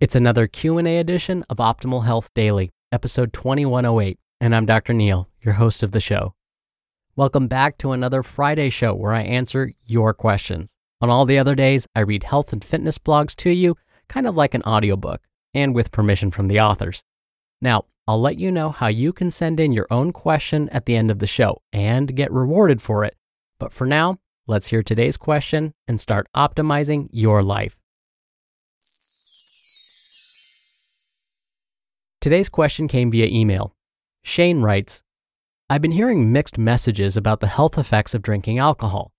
It's another Q&A edition of Optimal Health Daily, episode 2108, and I'm Dr. Neil, your host of the show. Welcome back to another Friday show where I answer your questions. On all the other days, I read health and fitness blogs to you, kind of like an audiobook, and with permission from the authors. Now, I'll let you know how you can send in your own question at the end of the show and get rewarded for it. But for now, let's hear today's question and start optimizing your life. Today's question came via email. Shane writes, I've been hearing mixed messages about the health effects of drinking alcohol.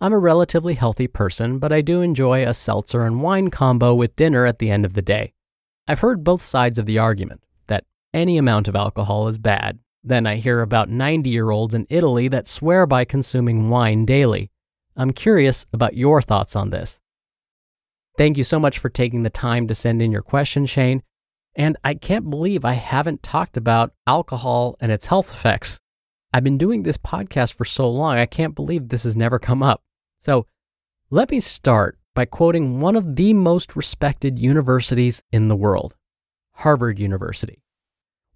I'm a relatively healthy person, but I do enjoy a seltzer and wine combo with dinner at the end of the day. I've heard both sides of the argument, that any amount of alcohol is bad. Then I hear about 90-year-olds in Italy that swear by consuming wine daily. I'm curious about your thoughts on this. Thank you so much for taking the time to send in your question, Shane. And I can't believe I haven't talked about alcohol and its health effects. I've been doing this podcast for so long, I can't believe this has never come up. So let me start by quoting one of the most respected universities in the world, Harvard University.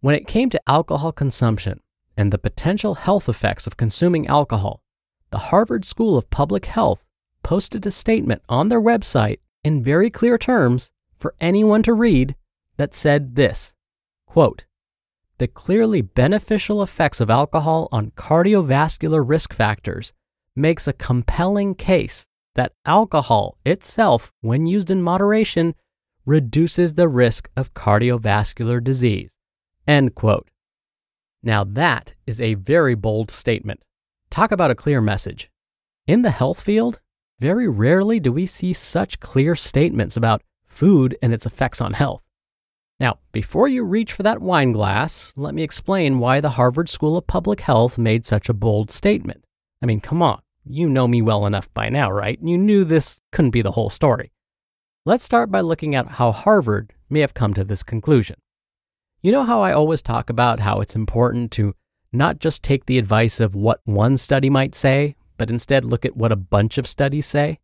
When it came to alcohol consumption and the potential health effects of consuming alcohol, the Harvard School of Public Health posted a statement on their website in very clear terms for anyone to read that said this, quote, the clearly beneficial effects of alcohol on cardiovascular risk factors makes a compelling case that alcohol itself, when used in moderation, reduces the risk of cardiovascular disease, end quote. Now that is a very bold statement. Talk about a clear message. In the health field, very rarely do we see such clear statements about food and its effects on health. Now, before you reach for that wine glass, let me explain why the Harvard School of Public Health made such a bold statement. I mean, come on, you know me well enough by now, right? You knew this couldn't be the whole story. Let's start by looking at how Harvard may have come to this conclusion. You know how I always talk about how it's important to not just take the advice of what one study might say, but instead look at what a bunch of studies say?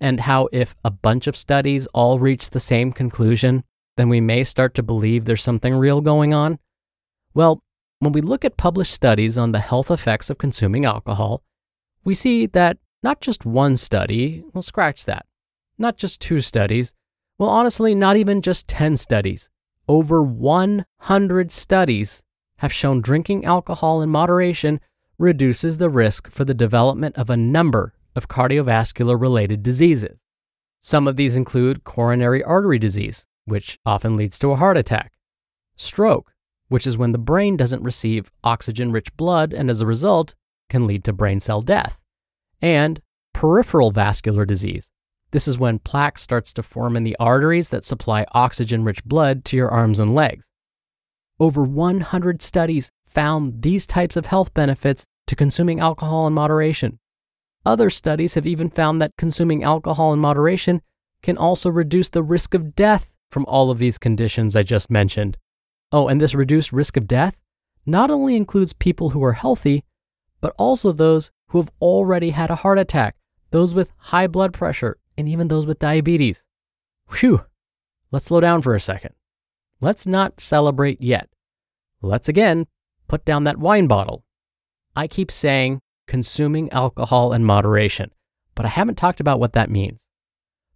And how if a bunch of studies all reach the same conclusion, then we may start to believe there's something real going on? Well, when we look at published studies on the health effects of consuming alcohol, we see that not just one study, well, scratch that, not just 2 studies, well, honestly, not even just 10 studies, over 100 studies have shown drinking alcohol in moderation reduces the risk for the development of a number of cardiovascular-related diseases. Some of these include coronary artery disease, which often leads to a heart attack, stroke, which is when the brain doesn't receive oxygen-rich blood and as a result can lead to brain cell death, and peripheral vascular disease. This is when plaque starts to form in the arteries that supply oxygen-rich blood to your arms and legs. Over 100 studies found these types of health benefits to consuming alcohol in moderation. Other studies have even found that consuming alcohol in moderation can also reduce the risk of death from all of these conditions I just mentioned. Oh, and this reduced risk of death not only includes people who are healthy, but also those who have already had a heart attack, those with high blood pressure, and even those with diabetes. Whew, let's slow down for a second. Let's not celebrate yet. Let's again put down that wine bottle. I keep saying consuming alcohol in moderation, but I haven't talked about what that means.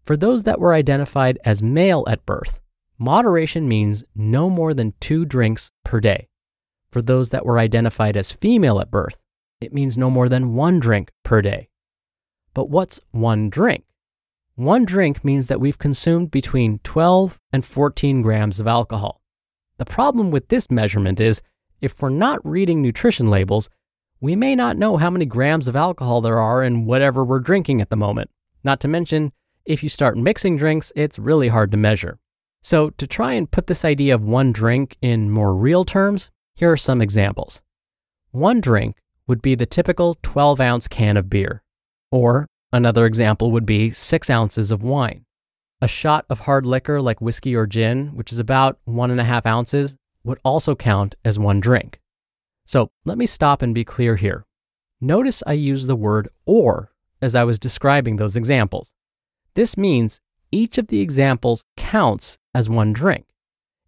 For those that were identified as male at birth, moderation means no more than 2 drinks per day. For those that were identified as female at birth, it means no more than 1 drink per day. But what's 1 drink? 1 drink means that we've consumed between 12 and 14 grams of alcohol. The problem with this measurement is, if we're not reading nutrition labels, we may not know how many grams of alcohol there are in whatever we're drinking at the moment. Not to mention, if you start mixing drinks, it's really hard to measure. So to try and put this idea of 1 drink in more real terms, here are some examples. 1 drink would be the typical 12-ounce can of beer. Or another example would be 6 ounces of wine. A shot of hard liquor like whiskey or gin, which is about 1.5 ounces, would also count as 1 drink. So let me stop and be clear here. Notice I use the word or as I was describing those examples. This means each of the examples counts as 1 drink.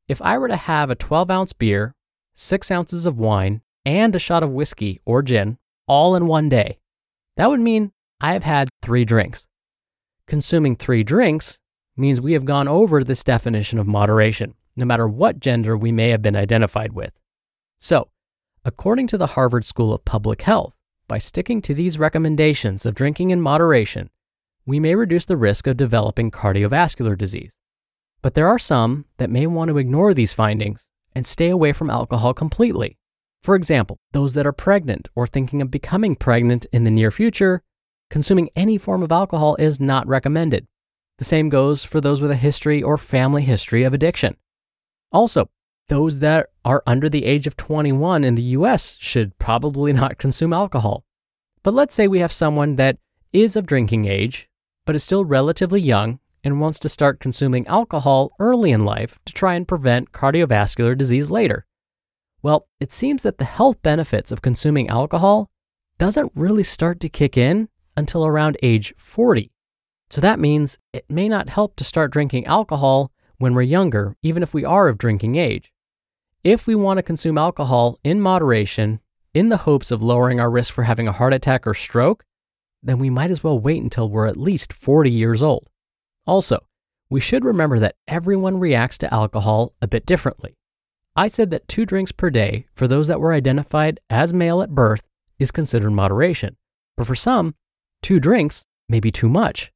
If I were to have a 12-ounce beer, 6 ounces of wine, and a shot of whiskey or gin all in 1 day, that would mean I have had 3 drinks. Consuming 3 drinks means we have gone over this definition of moderation, no matter what gender we may have been identified with. So, according to the Harvard School of Public Health, by sticking to these recommendations of drinking in moderation, we may reduce the risk of developing cardiovascular disease. But there are some that may want to ignore these findings and stay away from alcohol completely. For example, those that are pregnant or thinking of becoming pregnant in the near future, consuming any form of alcohol is not recommended. The same goes for those with a history or family history of addiction. Also, those that are under the age of 21 in the US should probably not consume alcohol. But let's say we have someone that is of drinking age, but is still relatively young and wants to start consuming alcohol early in life to try and prevent cardiovascular disease later. Well, it seems that the health benefits of consuming alcohol doesn't really start to kick in until around age 40. So that means it may not help to start drinking alcohol when we're younger, even if we are of drinking age. If we want to consume alcohol in moderation in the hopes of lowering our risk for having a heart attack or stroke, then we might as well wait until we're at least 40 years old. Also, we should remember that everyone reacts to alcohol a bit differently. I said that 2 drinks per day for those that were identified as male at birth is considered moderation, but for some, 2 drinks may be too much.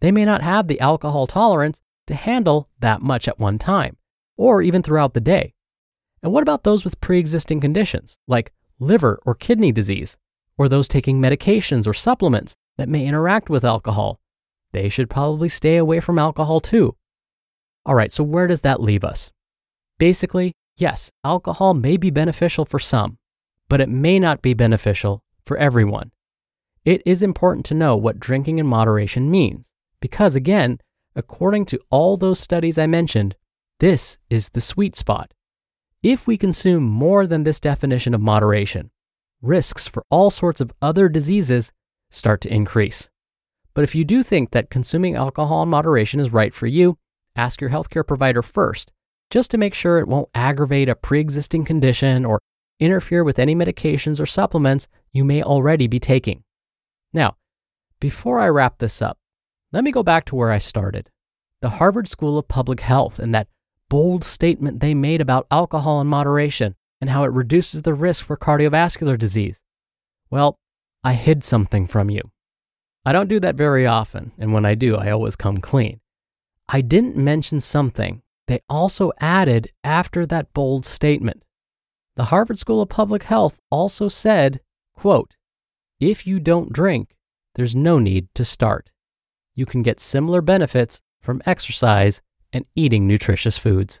They may not have the alcohol tolerance to handle that much at one time, or even throughout the day. And what about those with pre-existing conditions like liver or kidney disease, or those taking medications or supplements that may interact with alcohol? They should probably stay away from alcohol too. All right, so where does that leave us? Basically, yes, alcohol may be beneficial for some, but it may not be beneficial for everyone. It is important to know what drinking in moderation means, because again, according to all those studies I mentioned, this is the sweet spot. If we consume more than this definition of moderation, risks for all sorts of other diseases start to increase. But if you do think that consuming alcohol in moderation is right for you, ask your healthcare provider first, just to make sure it won't aggravate a pre-existing condition or interfere with any medications or supplements you may already be taking. Now, before I wrap this up, let me go back to where I started. The Harvard School of Public Health and that bold statement they made about alcohol in moderation and how it reduces the risk for cardiovascular disease. Well, I hid something from you. I don't do that very often, and when I do, I always come clean. I didn't mention something they also added after that bold statement. The Harvard School of Public Health also said, quote, "If you don't drink, there's no need to start. You can get similar benefits from exercise and eating nutritious foods."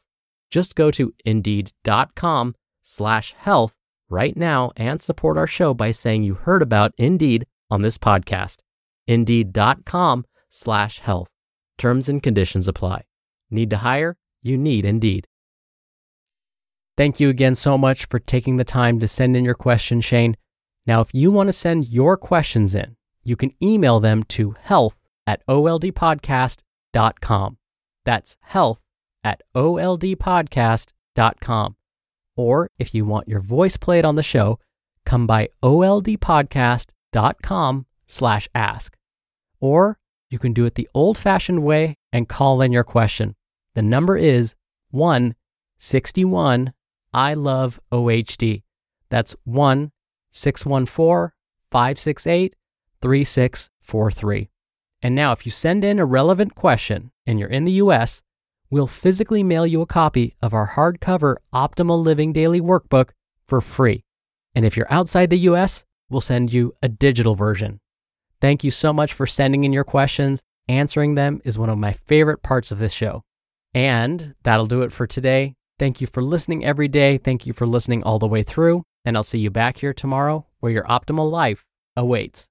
Just go to Indeed.com/health right now and support our show by saying you heard about Indeed on this podcast. Indeed.com/health. Terms and conditions apply. Need to hire? You need Indeed. Thank you again so much for taking the time to send in your question, Shane. Now, if you want to send your questions in, you can email them to health@oldpodcast.com. That's health@oldpodcast.com. Or if you want your voice played on the show, come by oldpodcast.com/ask. Or you can do it the old-fashioned way and call in your question. The number is 161 I love OHD. That's 1-614-568-3643. And now if you send in a relevant question and you're in the US, we'll physically mail you a copy of our hardcover Optimal Living Daily Workbook for free. And if you're outside the US, we'll send you a digital version. Thank you so much for sending in your questions. Answering them is one of my favorite parts of this show. And that'll do it for today. Thank you for listening every day. Thank you for listening all the way through. And I'll see you back here tomorrow where your optimal life awaits.